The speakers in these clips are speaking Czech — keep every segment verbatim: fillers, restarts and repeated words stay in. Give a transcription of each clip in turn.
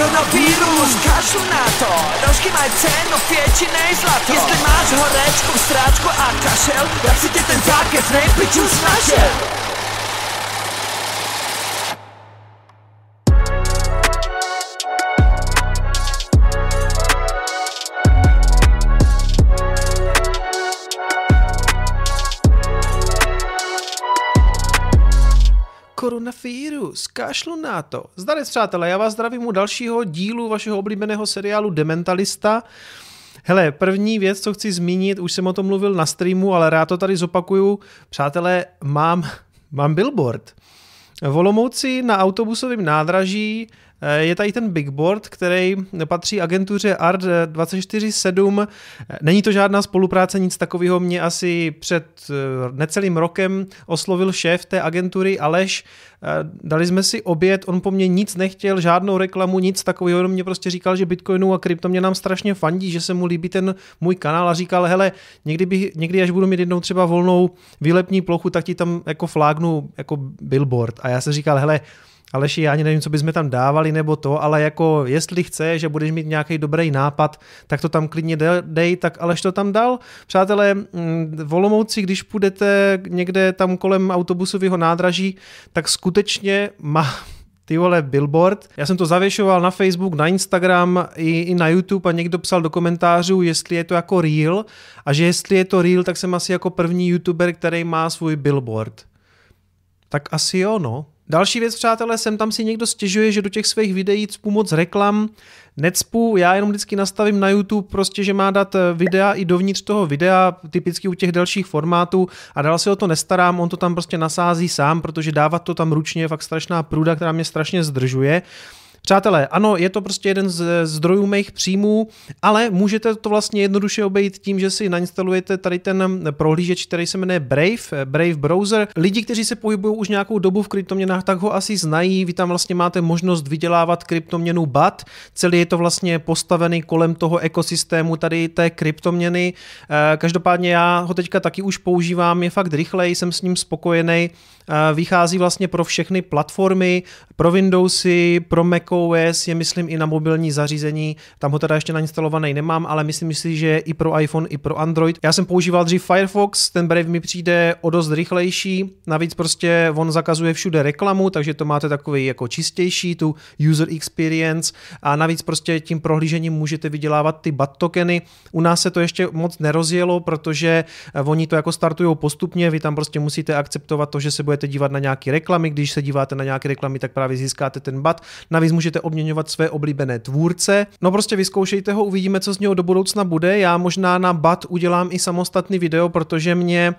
Koronavírus, kašlu na to, roušky mají cenu větší než zlato. Jestli máš horečku, sráčku a kašel, já si tě ten zákev nejpičů snažil. Koronavírus, kašlu na to. Zdarec přátelé, já vás zdravím u dalšího dílu vašeho oblíbeného seriálu Dementalista. Hele, první věc, co chci zmínit, už jsem o tom mluvil na streamu, ale rád to tady zopakuju. Přátelé, mám, mám billboard. V Olomouci na autobusovém nádraží je tady ten billboard, který patří agentuře A R T dvě čtyři sedm. Není to žádná spolupráce, nic takového. Mě asi před necelým rokem oslovil šéf té agentury Aleš. Dali jsme si oběd, on po mně nic nechtěl, žádnou reklamu, nic takového. On mě prostě říkal, že Bitcoinu a kryptoměnám nám strašně fandí, že se mu líbí ten můj kanál a říkal, hele, někdy, bych, někdy až budu mít jednou třeba volnou výlepní plochu, tak ti tam jako flágnu jako billboard. A já jsem říkal, hele, Aleši, já ani nevím, co bychom tam dávali nebo to, ale jako jestli chceš, že budeš mít nějaký dobrý nápad, tak to tam klidně dej, tak Aleš to tam dal. Přátelé, v Olomouci, když půjdete někde tam kolem autobusového nádraží, tak skutečně má... ty vole, billboard. Já jsem to zavěšoval na Facebook, na Instagram i, i na YouTube a někdo psal do komentářů, jestli je to jako real a že jestli je to real, tak jsem asi jako první YouTuber, který má svůj billboard. Tak asi jo, no. Další věc, přátelé, sem tam si někdo stěžuje, že do těch svých videí cpu moc reklam, necpu, já jenom vždycky nastavím na YouTube prostě, že má dát videa i dovnitř toho videa, typicky u těch delších formátů a dál se o to nestarám, on to tam prostě nasází sám, protože dávat to tam ručně je fakt strašná průda, která mě strašně zdržuje. Přátelé, ano, je to prostě jeden z zdrojů mých příjmů, ale můžete to vlastně jednoduše obejít tím, že si nainstalujete tady ten prohlížeč, který se jmenuje Brave, Brave Browser. Lidi, kteří se pohybují už nějakou dobu v kryptoměnách, tak ho asi znají. Vy tam vlastně máte možnost vydělávat kryptoměnu B A T. Celý je to vlastně postavený kolem toho ekosystému tady té kryptoměny. Každopádně já ho teďka taky už používám, je fakt rychlej, jsem s ním spokojený. Vychází vlastně pro všechny platformy, pro Windowsy, pro Mac O S, je myslím i na mobilní zařízení, tam ho teda ještě nainstalovaný nemám, ale myslím si, že i pro iPhone, i pro Android. Já jsem používal dřív Firefox, ten Brave mi přijde o dost rychlejší, navíc prostě on zakazuje všude reklamu, takže to máte takový jako čistější, tu user experience a navíc prostě tím prohlížením můžete vydělávat ty B A T tokeny. U nás se to ještě moc nerozjelo, protože oni to jako startujou postupně, vy tam prostě musíte akceptovat to, že se bude dívat na nějaké reklamy, když se díváte na nějaké reklamy, tak právě získáte ten B A T. Navíc můžete obměňovat své oblíbené tvůrce. No prostě vyzkoušejte ho, uvidíme, co z něho do budoucna bude. Já možná na B A T udělám i samostatný video, protože mě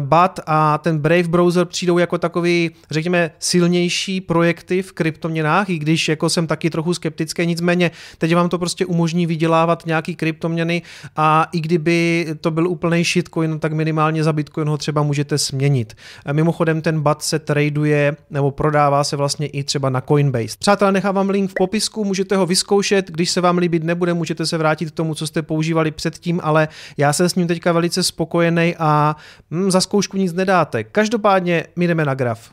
B A T a ten Brave Browser přijdou jako takový, řekněme, silnější projekty v kryptoměnách, i když jako jsem taky trochu skeptický, nicméně teď vám to prostě umožní vydělávat nějaký kryptoměny a i kdyby to byl úplnej shitcoin, tak minimálně za Bitcoin ho třeba můžete směnit. Mimochodem ten B A T se traduje nebo prodává se vlastně i třeba na Coinbase. Přátelé, nechávám link v popisku, můžete ho vyzkoušet, když se vám líbit nebude, můžete se vrátit k tomu, co jste používali předtím, ale já jsem s ním teďka velice spokojený a za zkoušku nic nedáte. Každopádně my jdeme na graf.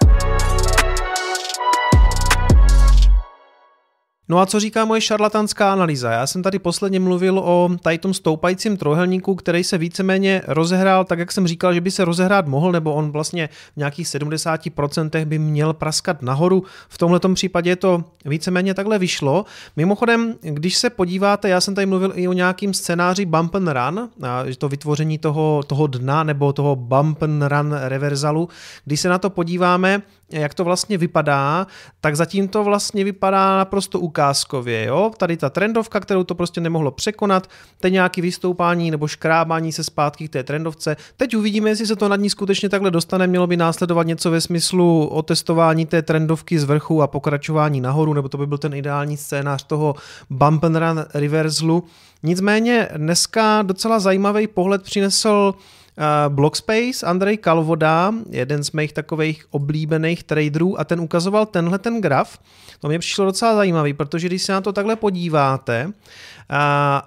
No a co říká moje šarlatanská analýza? Já jsem tady posledně mluvil o tady tom stoupajícím trojuhelníku, který se víceméně rozehrál tak, jak jsem říkal, že by se rozehrát mohl, nebo on vlastně v nějakých sedmdesáti procentech by měl praskat nahoru. V tomhletom případě to víceméně takhle vyšlo. Mimochodem, když se podíváte, já jsem tady mluvil i o nějakým scénáři bump and run, to vytvoření toho, toho dna nebo toho bump and run reverzalu. Když se na to podíváme, jak to vlastně vypadá, tak zatím to vlastně vypadá naprosto ukázkově. Jo? Tady ta trendovka, kterou to prostě nemohlo překonat, teď nějaké vystoupání nebo škrábání se zpátky k té trendovce. Teď uvidíme, jestli se to nad ní skutečně takhle dostane. Mělo by následovat něco ve smyslu otestování té trendovky z vrchu a pokračování nahoru, nebo to by byl ten ideální scénář toho bump and run reversalu. Nicméně dneska docela zajímavý pohled přinesl Uh, Blockspace, Andrej Kalvoda, jeden z mých takových oblíbených traderů a ten ukazoval tenhle ten graf. To mě přišlo docela zajímavý, protože když se na to takhle podíváte uh,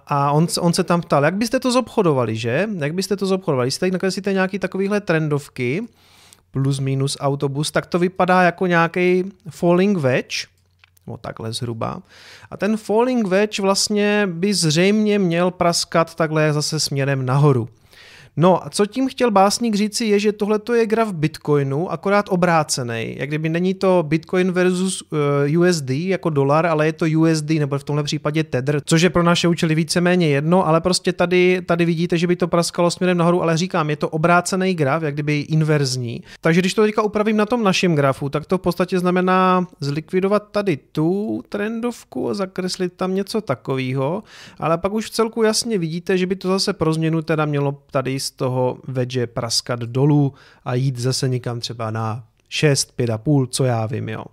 a on, on se tam ptal, jak byste to zobchodovali, že? Jak byste to zobchodovali? Když si nakreslíte nějaký takovýhle trendovky plus minus autobus, tak to vypadá jako nějaký falling wedge, no takhle zhruba. A ten falling wedge vlastně by zřejmě měl praskat takhle zase směrem nahoru. No a co tím chtěl básník říci je, že tohleto je graf Bitcoinu, akorát obrácený. Jak kdyby není to Bitcoin versus uh, U S D jako dolar, ale je to U S D, nebo v tomhle případě Tether, což je pro naše účely víceméně jedno, ale prostě tady, tady vidíte, že by to praskalo směrem nahoru, ale říkám, je to obrácený graf, jak kdyby inverzní. Takže když to teďka upravím na tom našem grafu, tak to v podstatě znamená zlikvidovat tady tu trendovku a zakreslit tam něco takového, ale pak už v celku jasně vidíte, že by to zase pro změnu teda mělo tady z toho vedže praskat dolů a jít zase někam třeba na šest, pět a půl, co já vím, jo.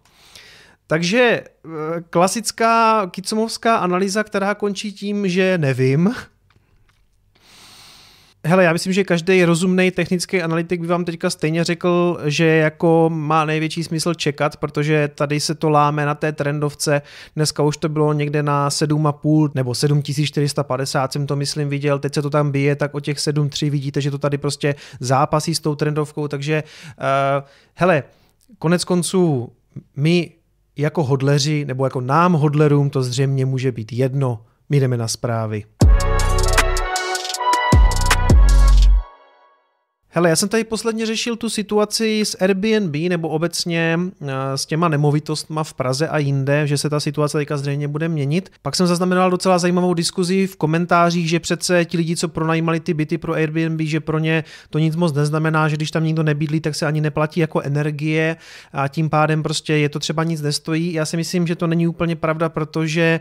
Takže klasická kicomovská analýza, která končí tím, že nevím. Hele, já myslím, že každý rozumný technický analytik by vám teďka stejně řekl, že jako má největší smysl čekat, protože tady se to láme na té trendovce. Dneska už to bylo někde na sedm a půl nebo sedm tisíc čtyři sta padesát, jsem to myslím viděl, teď se to tam bije, tak o těch sedm tři vidíte, že to tady prostě zápasí s tou trendovkou, takže uh, hele, konec konců my jako hodleři, nebo jako nám hodlerům to zřejmě může být jedno, my jdeme na zprávy. Hele, já jsem tady posledně řešil tu situaci s Airbnb nebo obecně s těma nemovitostma v Praze a jinde, že se ta situace teďka zřejmě bude měnit. Pak jsem zaznamenal docela zajímavou diskuzi v komentářích, že přece ti lidi, co pronajímali ty byty pro Airbnb, že pro ně to nic moc neznamená, že když tam nikdo nebydlí, tak se ani neplatí jako energie a tím pádem prostě je to třeba nic nestojí. Já si myslím, že to není úplně pravda, protože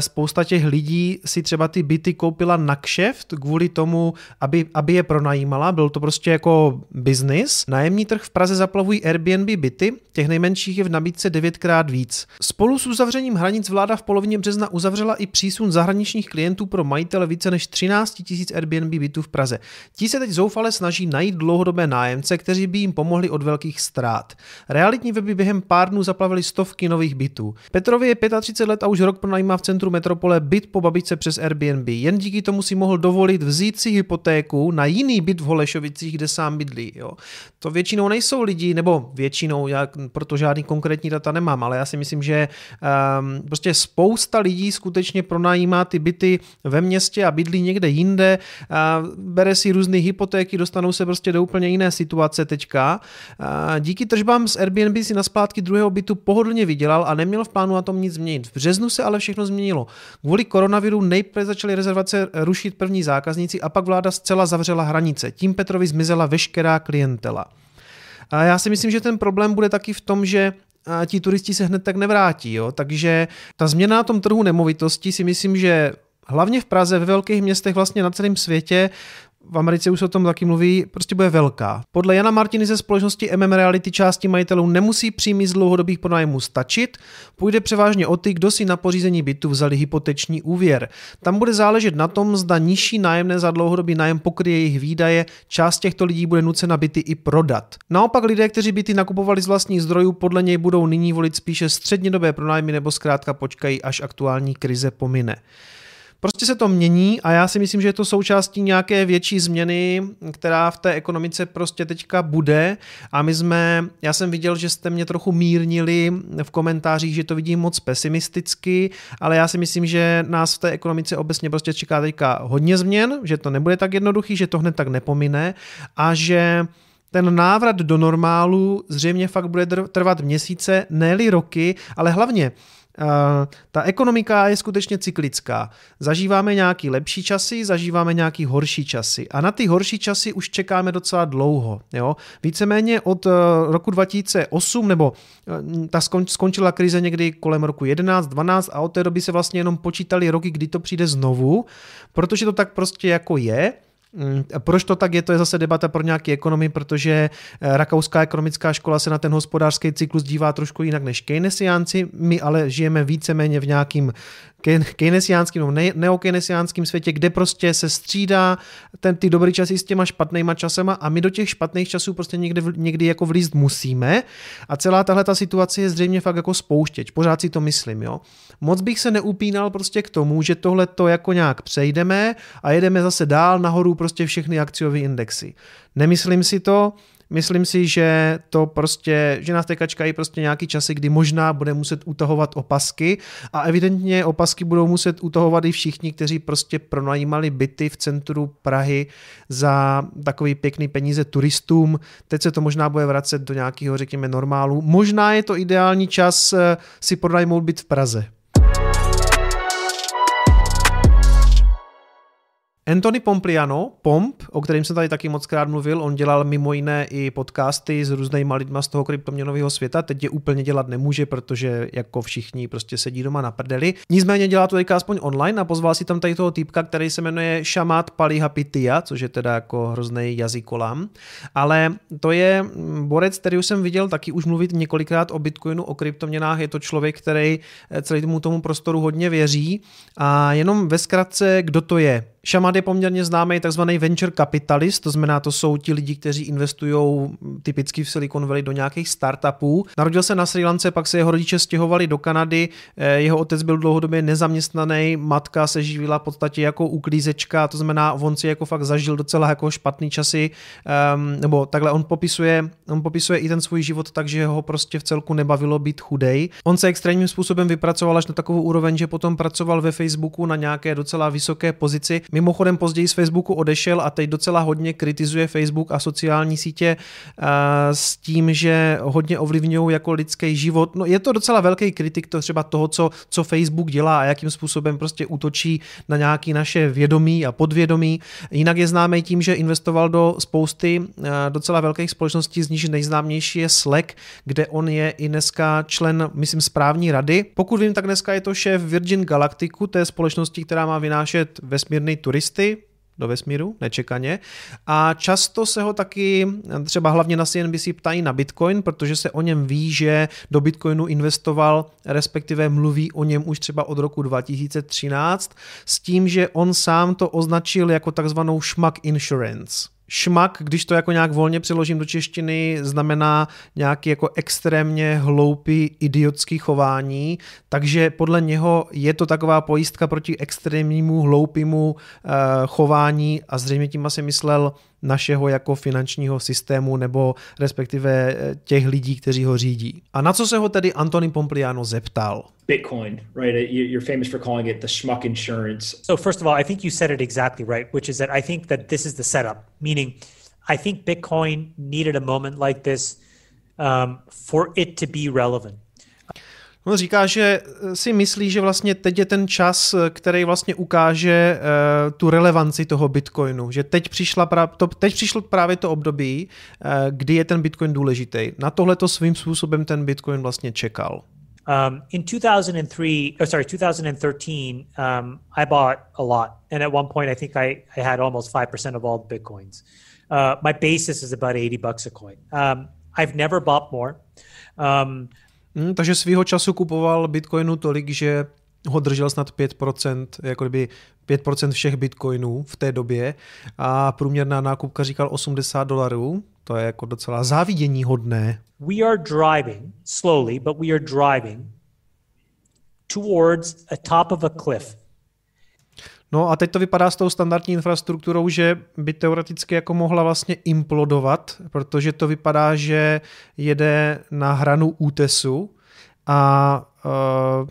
spousta těch lidí si třeba ty byty koupila na kšeft kvůli tomu, aby, aby je pronajímala, byl to prostě jako biznis. Nájemní trh v Praze zaplavují Airbnb byty, těch nejmenších je v nabídce devětkrát víc. Spolu s uzavřením hranic vláda v polovině března uzavřela i přísun zahraničních klientů pro majitele více než třináct tisíc Airbnb bytů v Praze. Ti se teď zoufale snaží najít dlouhodobé nájemce, kteří by jim pomohli od velkých ztrát. Realitní weby během pár dnů zaplavili stovky nových bytů. Petrovi je třicet pět let a už rok pronajímá v centru metropole byt po babičce přes Airbnb. Jen díky tomu si mohl dovolit vzít si hypotéku na jiný byt v Holešovicích, kde sám bydlí. Jo. To většinou nejsou lidi, nebo většinou, já proto žádný konkrétní data nemám, ale já si myslím, že um, prostě spousta lidí skutečně pronajímá ty byty ve městě a bydlí někde jinde, uh, bere si různé hypotéky, dostanou se prostě do úplně jiné situace teďka. Uh, díky tržbám z Airbnb si na splátky druhého bytu pohodlně vydělal a neměl v plánu na tom nic změnit. V březnu se ale všechno změnilo. Kvůli koronaviru nejprve začaly rezervace rušit první zákazníci a pak vláda zcela zavřela hranice. Tím Petrovi zmizela veškerá klientela. A já si myslím, že ten problém bude taky v tom, že ti turisti se hned tak nevrátí. Jo? Takže ta změna na tom trhu nemovitostí si myslím, že hlavně v Praze, ve velkých městech, vlastně na celém světě, v Americe už se o tom taky mluví, prostě bude velká. Podle Jana Martiny ze společnosti M M Reality části majitelů nemusí příjmy z dlouhodobých pronájmů stačit, půjde převážně o ty, kdo si na pořízení bytu vzali hypoteční úvěr. Tam bude záležet na tom, zda nižší nájemné za dlouhodobý nájem pokryje jejich výdaje, část těchto lidí bude nucena byty i prodat. Naopak lidé, kteří byty nakupovali z vlastních zdrojů, podle něj budou nyní volit spíše střednědobé pronájmy nebo zkrátka počkají, až aktuální krize pomine. Prostě se to mění a já si myslím, že je to součástí nějaké větší změny, která v té ekonomice prostě teďka bude a my jsme, já jsem viděl, že jste mě trochu mírnili v komentářích, že to vidím moc pesimisticky, ale já si myslím, že nás v té ekonomice obecně prostě čeká teďka hodně změn, že to nebude tak jednoduchý, že to hned tak nepomine a že ten návrat do normálu zřejmě fakt bude trvat měsíce, ne-li roky, ale hlavně Uh, ta ekonomika je skutečně cyklická. Zažíváme nějaký lepší časy, zažíváme nějaký horší časy a na ty horší časy už čekáme docela dlouho. Jo? Víceméně od uh, roku dva tisíce osm, nebo uh, ta skonč, skončila krize někdy kolem roku jedenáct, dvanáct a od té doby se vlastně jenom počítali roky, kdy to přijde znovu, protože to tak prostě jako je. Proč to tak je, to je zase debata pro nějaký ekonomy, protože rakouská ekonomická škola se na ten hospodářský cyklus dívá trošku jinak než keynesiánci, my ale žijeme víceméně v nějakým keynesiánským nebo neokeynesiánským světě, kde prostě se střídá ten, ty dobrý časy s těma špatnýma časama a my do těch špatných časů prostě někde, někdy jako vlízt musíme a celá tahle ta situace je zřejmě fakt jako spouštěč, pořád si to myslím, jo. Moc bych se neupínal prostě k tomu, že tohle to jako nějak přejdeme a jedeme zase dál nahoru prostě všechny akciové indexy. Nemyslím si to, Myslím si, že to prostě, že nás teďka čekají prostě nějaký časy, kdy možná bude muset utahovat opasky a evidentně opasky budou muset utahovat i všichni, kteří prostě pronajímali byty v centru Prahy za takový pěkný peníze turistům. Teď se to možná bude vracet do nějakého, řekněme, normálu. Možná je to ideální čas si pronajmout byt v Praze. Anthony Pompliano, Pomp, o kterém jsem tady taky moc krát mluvil, on dělal mimo jiné i podcasty s různýma lidma z toho kryptoměnového světa, teď je úplně dělat nemůže, protože jako všichni prostě sedí doma na prdeli. Nicméně dělá to teďka aspoň online a pozval si tam tady toho týpka, který se jmenuje Chamath Palihapitiya, což je teda jako hrozný jazykolám. Ale to je borec, který už jsem viděl taky už mluvit několikrát o Bitcoinu, o kryptoměnách, je to člověk, který celému tomu prostoru hodně věří. A jenom ve zkratce, kdo to je? Chamath je poměrně známý takzvaný venture capitalist, to znamená, to jsou ti lidi, kteří investují typicky v Silicon Valley do nějakých startupů. Narodil se na Srí Lance, pak se jeho rodiče stěhovali do Kanady, jeho otec byl dlouhodobě nezaměstnaný, matka se živila v podstatě jako uklízečka, to znamená, on si jako fakt zažil docela jako špatný časy, um, nebo takhle on popisuje, on popisuje i ten svůj život tak, že ho prostě v celku nebavilo být chudej. On se extrémním způsobem vypracoval až na takovou úroveň, že potom pracoval ve Facebooku na nějaké docela vysoké pozici. Mimochodem později z Facebooku odešel a teď docela hodně kritizuje Facebook a sociální sítě uh, s tím, že hodně ovlivňují jako lidský život. No, je to docela velký kritik to třeba toho, co, co Facebook dělá a jakým způsobem prostě útočí na nějaké naše vědomí a podvědomí. Jinak je známý tím, že investoval do spousty uh, docela velkých společností, z níž nejznámější je Slack, kde on je i dneska člen, myslím, správní rady. Pokud vím, tak dneska je to šéf Virgin Galacticu, té společnosti, která má vynášet vesmírný turisty do vesmíru, nečekaně. A často se ho taky, třeba hlavně na C N B C, ptají na Bitcoin, protože se o něm ví, že do Bitcoinu investoval, respektive mluví o něm už třeba od roku dva tisíce třináct, s tím, že on sám to označil jako takzvanou šmak insurance. Šmak, když to jako nějak volně přeložím do češtiny, znamená nějaký jako extrémně hloupý idiotský chování, takže podle něho je to taková pojistka proti extrémnímu hloupému uh, chování a zřejmě tím asi myslel našeho jako finančního systému nebo respektive těch lidí, kteří ho řídí. A na co se ho tedy Anthony Pompliano zeptal? Bitcoin, right? You're famous for calling it the schmuck insurance. So first of all, I think you said it exactly right, which is that I think that this is the setup, meaning I think Bitcoin needed a moment like this um, for it to be relevant. On říká, že si myslí, že vlastně teď je ten čas, který vlastně ukáže tu relevanci toho Bitcoinu, že teď, přišla právě to, teď přišlo právě to období, kdy je ten Bitcoin důležitý. Na tohle to svým způsobem ten Bitcoin vlastně čekal. Um, in two thousand three, oh, sorry, two thousand thirteen, um, I bought a lot, and at one point I think I, I had almost five percent of all the Bitcoins. Uh, my basis is about eighty bucks a coin. Um, I've never bought more. Um, Hmm, takže svýho času kupoval bitcoinu tolik, že ho držel snad pět procent, jako kdyby pět procent všech bitcoinů v té době a průměrná nákupka říkal osmdesát dolarů. To je jako docela záviděníhodné. We are driving slowly, but we are driving towards a top of a cliff. No a teď to vypadá s tou standardní infrastrukturou, že by teoreticky jako mohla vlastně implodovat, protože to vypadá, že jede na hranu útesu a uh,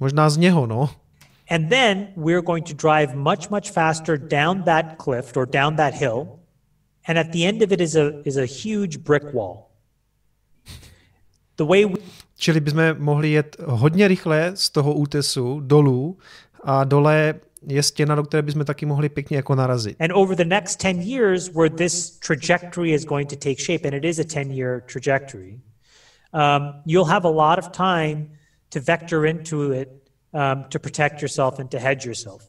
možná z něho, no. And then we're going to drive much much faster down that cliff or down that hill, and at the end of it is a is a huge brick wall. The way we... Čili bychom mohli jet hodně rychle z toho útesu dolů a dole je stěna, do které bychom taky mohli pěkně jako narazit. And over the next ten years where this trajectory is going to take shape, and it is a ten year trajectory, um, you'll have a lot of time to vector into it, um, to protect yourself and to hedge yourself.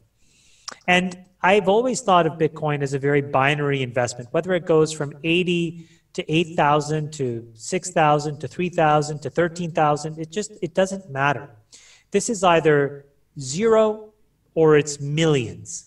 And I've always thought of Bitcoin as a very binary investment, whether it goes from eighty to eight thousand to six thousand to three thousand to thirteen thousand, it just, it doesn't matter. This is either zero or it's millions.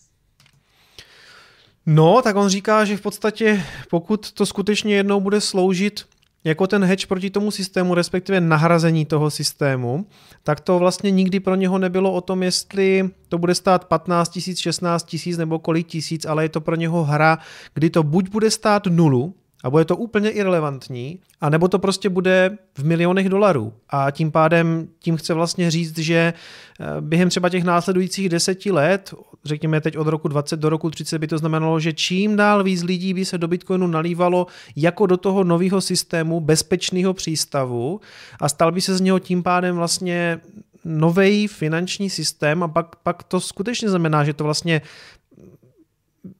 No, tak on říká, že v podstatě, pokud to skutečně jednou bude sloužit jako ten hedge proti tomu systému, respektive nahrazení toho systému, tak to vlastně nikdy pro něho nebylo o tom, jestli to bude stát patnáct tisíc, šestnáct tisíc nebo kolik tisíc, ale je to pro něho hra, kdy to buď bude stát nulu, a bude to úplně irelevantní, anebo to prostě bude v milionech dolarů. A tím pádem tím chce vlastně říct, že během třeba těch následujících deseti let, řekněme teď od roku dvacet do roku třicet, by to znamenalo, že čím dál víc lidí by se do Bitcoinu nalívalo jako do toho nového systému bezpečného přístavu a stal by se z něho tím pádem vlastně nový finanční systém a pak, pak to skutečně znamená, že to vlastně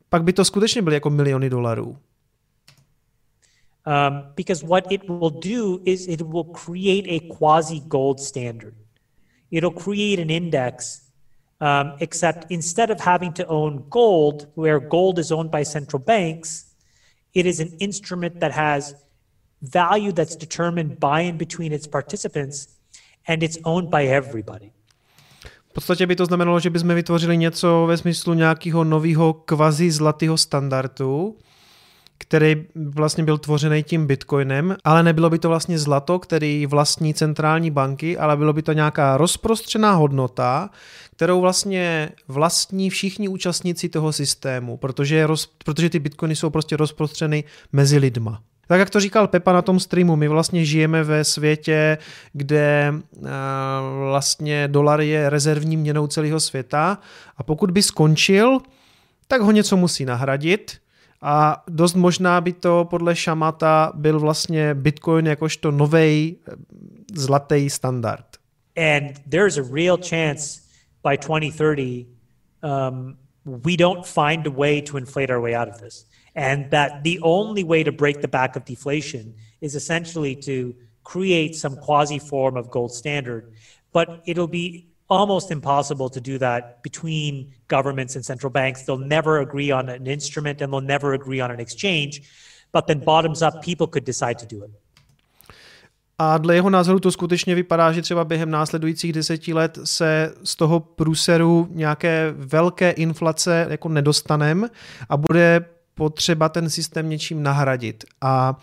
pak by to skutečně byly jako miliony dolarů. Um, because what it will do is it will create a quasi gold standard. It'll create an index, um, except instead of having to own gold, where gold is owned by central banks, it is an instrument that has value that's determined by and between its participants, and it's owned by everybody. V podstatě by to znamenalo, že bychom vytvořili něco ve smyslu nějakého nového kvazi zlatého standardu, který vlastně byl tvořený tím bitcoinem, ale nebylo by to vlastně zlato, který vlastní centrální banky, ale bylo by to nějaká rozprostřená hodnota, kterou vlastně vlastní všichni účastníci toho systému, protože, roz, protože ty bitcoiny jsou prostě rozprostřeny mezi lidma. Tak jak to říkal Pepa na tom streamu, my vlastně žijeme ve světě, kde vlastně dolar je rezervní měnou celého světa a pokud by skončil, tak ho něco musí nahradit a dost možná by to podle Chamata byl vlastně Bitcoin jakožto novej zlatý standard. And there's a real chance by twenty thirty um, we don't find a way to inflate our way out of this. And that the only way to break the back of deflation is essentially to create some quasi form of gold standard. But it'll be almost impossible to do that between governments and central banks. They'll never agree on an instrument and they'll never agree on an exchange. But then bottoms up, people could decide to do it. A dle jeho názoru to skutečně vypadá, že třeba během následujících deseti let se z toho průseru nějaké velké inflace jako nedostaneme a bude potřeba ten systém něčím nahradit. A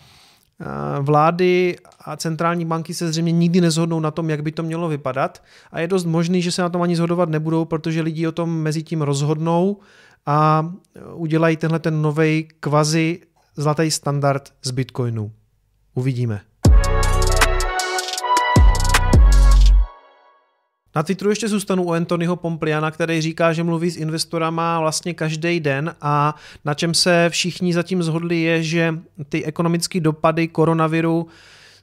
vlády a centrální banky se zřejmě nikdy nezhodnou na tom, jak by to mělo vypadat. A je dost možný, že se na tom ani shodovat nebudou, protože lidi o tom mezi tím rozhodnou a udělají tenhle ten novej kvazi zlatý standard z Bitcoinu. Uvidíme. Na Twitteru ještě zůstanu u Anthonyho Pompliana, který říká, že mluví s investorama vlastně každý den a na čem se všichni zatím zhodli je, že ty ekonomické dopady koronaviru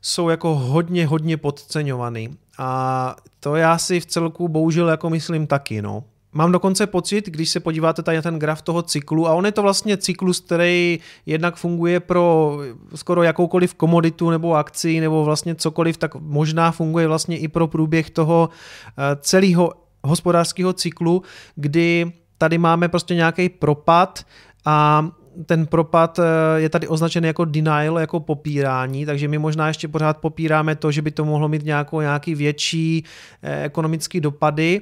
jsou jako hodně, hodně podceňovaný. A to já si v celku bohužel jako myslím taky, no. Mám dokonce pocit, když se podíváte tady na ten graf toho cyklu, a on je to vlastně cyklus, který jednak funguje pro skoro jakoukoliv komoditu nebo akci nebo vlastně cokoliv, tak možná funguje vlastně i pro průběh toho celého hospodářského cyklu, kdy tady máme prostě nějaký propad a ten propad je tady označen jako denial, jako popírání, takže my možná ještě pořád popíráme to, že by to mohlo mít nějakou, nějaký větší ekonomické dopady.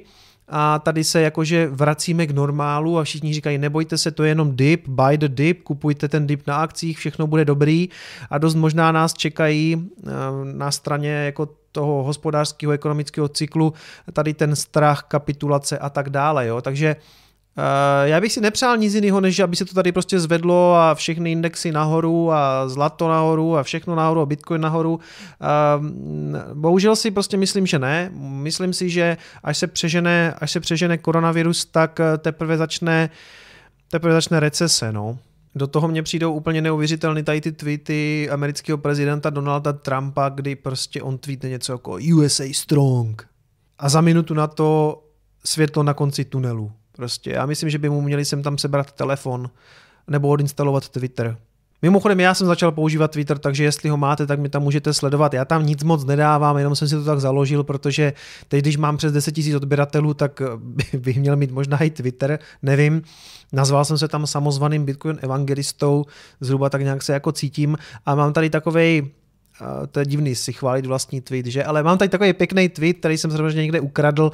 A tady se jakože vracíme k normálu a všichni říkají, nebojte se, to je jenom dip, buy the dip, kupujte ten dip na akcích, všechno bude dobrý a dost možná nás čekají na straně jako toho hospodářského, ekonomického cyklu tady ten strach, kapitulace a tak dále, jo, takže já bych si nepřál nic jiného, než aby se to tady prostě zvedlo a všechny indexy nahoru a zlato nahoru a všechno nahoru a Bitcoin nahoru. Bohužel si prostě myslím, že ne. Myslím si, že až se přežene, až se přežene koronavirus, tak teprve začne, teprve začne recese, no. Do toho mě přijdou úplně neuvěřitelné tady ty tweety amerického prezidenta Donalda Trumpa, kdy prostě on tweetne něco jako U S A strong. A za minutu na to světlo na konci tunelu. Prostě. Já myslím, že by mu měli sem tam sebrat telefon nebo odinstalovat Twitter. Mimochodem já jsem začal používat Twitter, takže jestli ho máte, tak mi tam můžete sledovat. Já tam nic moc nedávám, jenom jsem si to tak založil, protože teď, když mám přes deset tisíc odběratelů, tak bych měl mít možná i Twitter, nevím. Nazval jsem se tam samozvaným Bitcoin evangelistou, zhruba tak nějak se jako cítím a mám tady takovej, to je divný si chválit vlastní tweet, že? Ale mám tady takový pěkný tweet, který jsem samozřejmě někde ukradl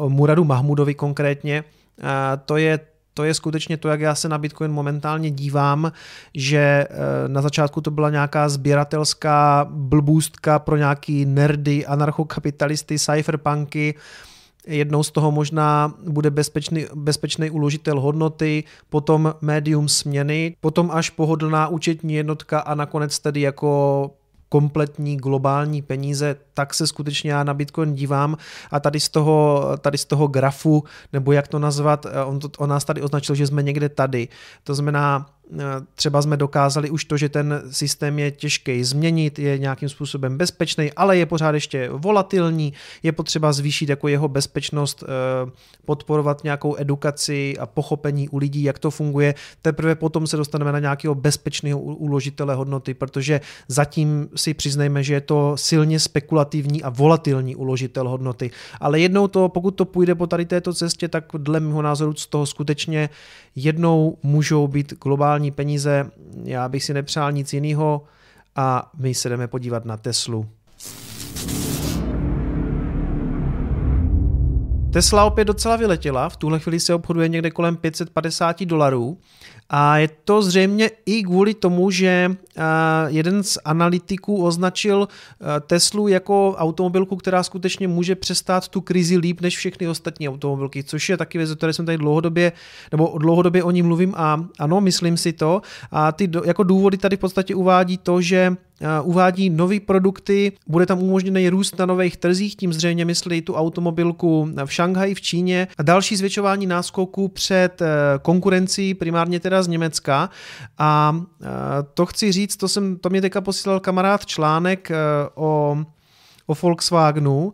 uh, Muradu Mahmudovi konkrétně. Uh, to je To je skutečně to, jak já se na Bitcoin momentálně dívám, že na začátku to byla nějaká sběratelská blbůstka pro nějaký nerdy, anarchokapitalisty, cypherpunky jednou z toho možná bude bezpečný, bezpečný uložitel hodnoty, potom médium směny, potom až pohodlná účetní jednotka a nakonec tedy jako kompletní globální peníze. Tak se skutečně já na Bitcoin dívám a tady z toho, tady z toho grafu, nebo jak to nazvat, on, to, on nás tady označil, že jsme někde tady. To znamená, třeba jsme dokázali už to, že ten systém je těžký změnit, je nějakým způsobem bezpečný, ale je pořád ještě volatilní, je potřeba zvýšit jako jeho bezpečnost, podporovat nějakou edukaci a pochopení u lidí, jak to funguje. Teprve potom se dostaneme na nějakého bezpečného uložitele hodnoty, protože zatím si přiznejme, že je to silně spekulativní a volatilní uložitel hodnoty. Ale jednou to, pokud to půjde po tady této cestě, tak dle mého názoru z toho skutečně jednou můžou být globální peníze, já bych si nepřál nic jiného a my se jdeme podívat na Teslu. Tesla opět docela vyletěla, v tuhle chvíli se obchoduje někde kolem pět set padesát dolarů a je to zřejmě i kvůli tomu, že jeden z analytiků označil Teslu jako automobilku, která skutečně může přestát tu krizi líp než všechny ostatní automobilky, což je taky věc, o které jsem tady dlouhodobě, nebo dlouhodobě o ní mluvím a ano, myslím si to. A ty jako důvody tady v podstatě uvádí to, že uvádí nové produkty, bude tam umožněný růst na nových trzích, tím zřejmě myslí tu automobilku v Šanghaji, v Číně a další zvětšování náskoku před konkurencí, primárně teda z Německa. A to chci říct, to, jsem, to mě teďka posílal kamarád článek o, o Volkswagenu.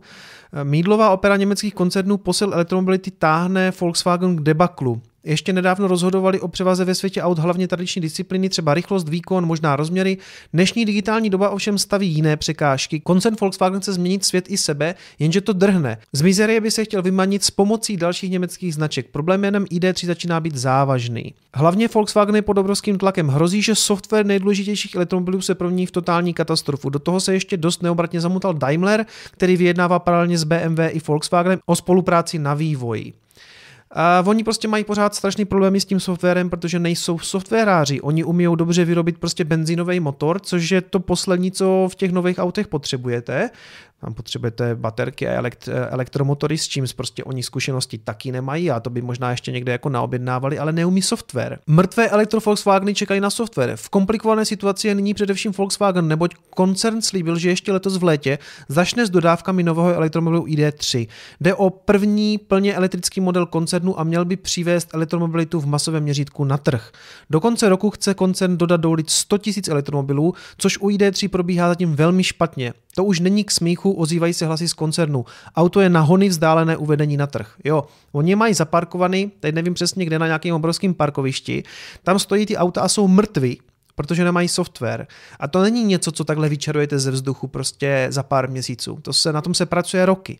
Mídlová opera německých koncernů posil elektromobility táhne Volkswagen k debaklu. Ještě nedávno rozhodovali o převaze ve světě aut hlavně tradiční disciplíny, třeba rychlost, výkon, možná rozměry. Dnešní digitální doba ovšem staví jiné překážky. Koncern Volkswagen chce změnit svět i sebe, jenže to drhne. Z mizérie by se chtěl vymanit s pomocí dalších německých značek. Problém jménem I D tři začíná být závažný. Hlavně Volkswagen je pod obrovským tlakem. Hrozí, že software nejdůležitějších elektromobilů se promění v totální katastrofu. Do toho se ještě dost neobratně zamutal Daimler, který vyjednává paralelně s B M W i Volkswagenem o spolupráci na vývoji. A oni prostě mají pořád strašný problémy s tím softwarem, protože nejsou softwaráři. Oni umíjou dobře vyrobit prostě benzínový motor, což je to poslední, co v těch nových autech potřebujete. Tam potřebujete baterky a elekt- elektromotory, s čím prostě oni zkušenosti taky nemají a to by možná ještě někde jako naobjednávali, ale neumí software. Mrtvé elektro-Volkswageny čekají na software. V komplikované situaci je nyní především Volkswagen, neboť koncern slíbil, že ještě letos v létě začne s dodávkami nového elektromobilu I D tři. Jde o první plně elektrický model koncernu a měl by přivést elektromobilitu v masovém měřítku na trh. Do konce roku chce koncern dodat do ulic sto tisíc elektromobilů, což u I D tři probíhá zatím velmi špatně. To už není k smíchu, ozývají se hlasy z koncernu. Auto je na hony vzdálené uvedení na trh. Jo, oni mají zaparkovaný, teď nevím přesně kde, na nějakém obrovském parkovišti, tam stojí ty auta a jsou mrtví, protože nemají software. A to není něco, co takhle vyčarujete ze vzduchu prostě za pár měsíců. To se, na tom se pracuje roky.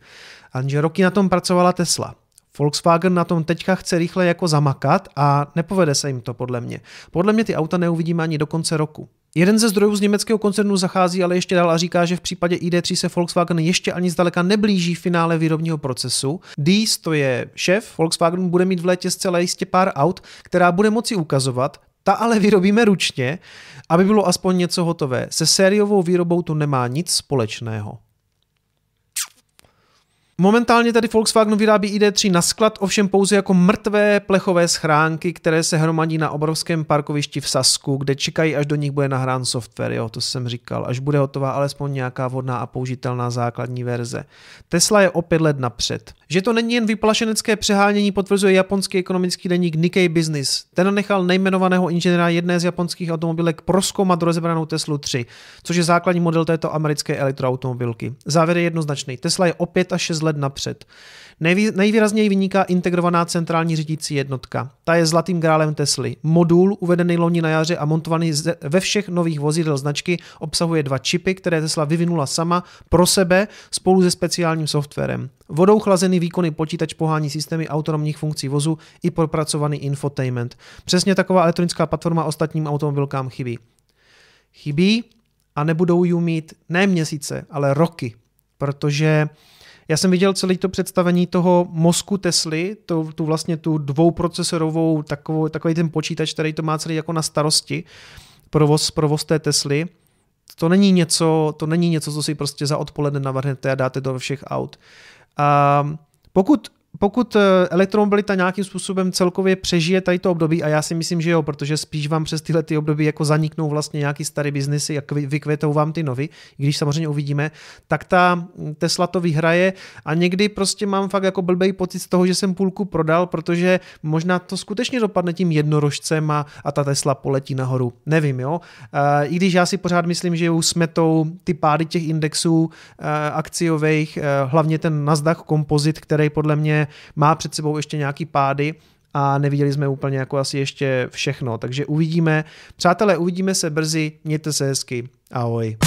Anže roky na tom pracovala Tesla. Volkswagen na tom teďka chce rychle jako zamakat a nepovede se jim to podle mě. Podle mě ty auta neuvidíme ani do konce roku. Jeden ze zdrojů z německého koncernu zachází ale ještě dál a říká, že v případě I D tři se Volkswagen ještě ani zdaleka neblíží finále výrobního procesu. Dies, to je šéf, Volkswagen bude mít v létě zcela jistě pár aut, která bude moci ukazovat, ta ale vyrobíme ručně, aby bylo aspoň něco hotové. Se sériovou výrobou to nemá nic společného. Momentálně tady Volkswagen vyrábí I D tři na sklad, ovšem pouze jako mrtvé plechové schránky, které se hromadí na obrovském parkovišti v Sasku, kde čekají, až do nich bude nahrán software. Jo, to jsem říkal, až bude hotová alespoň nějaká vhodná a použitelná základní verze. Tesla je o pět let napřed. Že to není jen vyplašenecké přehánění, potvrzuje japonský ekonomický deník Nikkei Business. Ten nechal nejmenovaného inženýra jedné z japonských automobilek prozkoumat rozebranou Teslu tři, což je základní model této americké elektroautomobilky. Závěr je jednoznačný. Tesla je o pět až šest let napřed. Nejvý, nejvýrazněji vyniká integrovaná centrální řídící jednotka. Ta je zlatým králem Tesly. Modul, uvedený loni na jaře a montovaný ze, ve všech nových vozidel značky, obsahuje dva čipy, které Tesla vyvinula sama pro sebe spolu se speciálním softwarem. Vodou chlazený výkonný počítač pohání systémy autonomních funkcí vozu i propracovaný infotainment. Přesně taková elektronická platforma ostatním automobilkám chybí. Chybí a nebudou ji mít ne měsíce, ale roky, protože já jsem viděl celé to představení toho mozku Tesly, to, tu vlastně tu dvouprocesorovou, takovou, takový ten počítač, který to má celý jako na starosti, provoz, provoz té Tesly. To není něco, to není něco, co si prostě za odpoledne navrhnete a dáte do všech aut. A Pokud, pokud elektromobilita nějakým způsobem celkově přežije tady to období, a já si myslím, že jo, protože spíš vám přes tyhle ty období jako zaniknou vlastně nějaký starý biznesy, jak vykvětou vám ty nový, když samozřejmě uvidíme, tak ta Tesla to vyhraje a někdy prostě mám fakt jako blbej pocit z toho, že jsem půlku prodal, protože možná to skutečně dopadne tím jednorožcem a, a ta Tesla poletí nahoru. Nevím, jo. E, I když já si pořád myslím, že už smetou ty pády těch indexů e, akciových, e, hlavně ten Nasdaq kompozit, který podle mě má před sebou ještě nějaký pády a neviděli jsme úplně jako asi ještě všechno. Takže uvidíme. Přátelé, uvidíme se brzy. Mějte se hezky. Ahoj.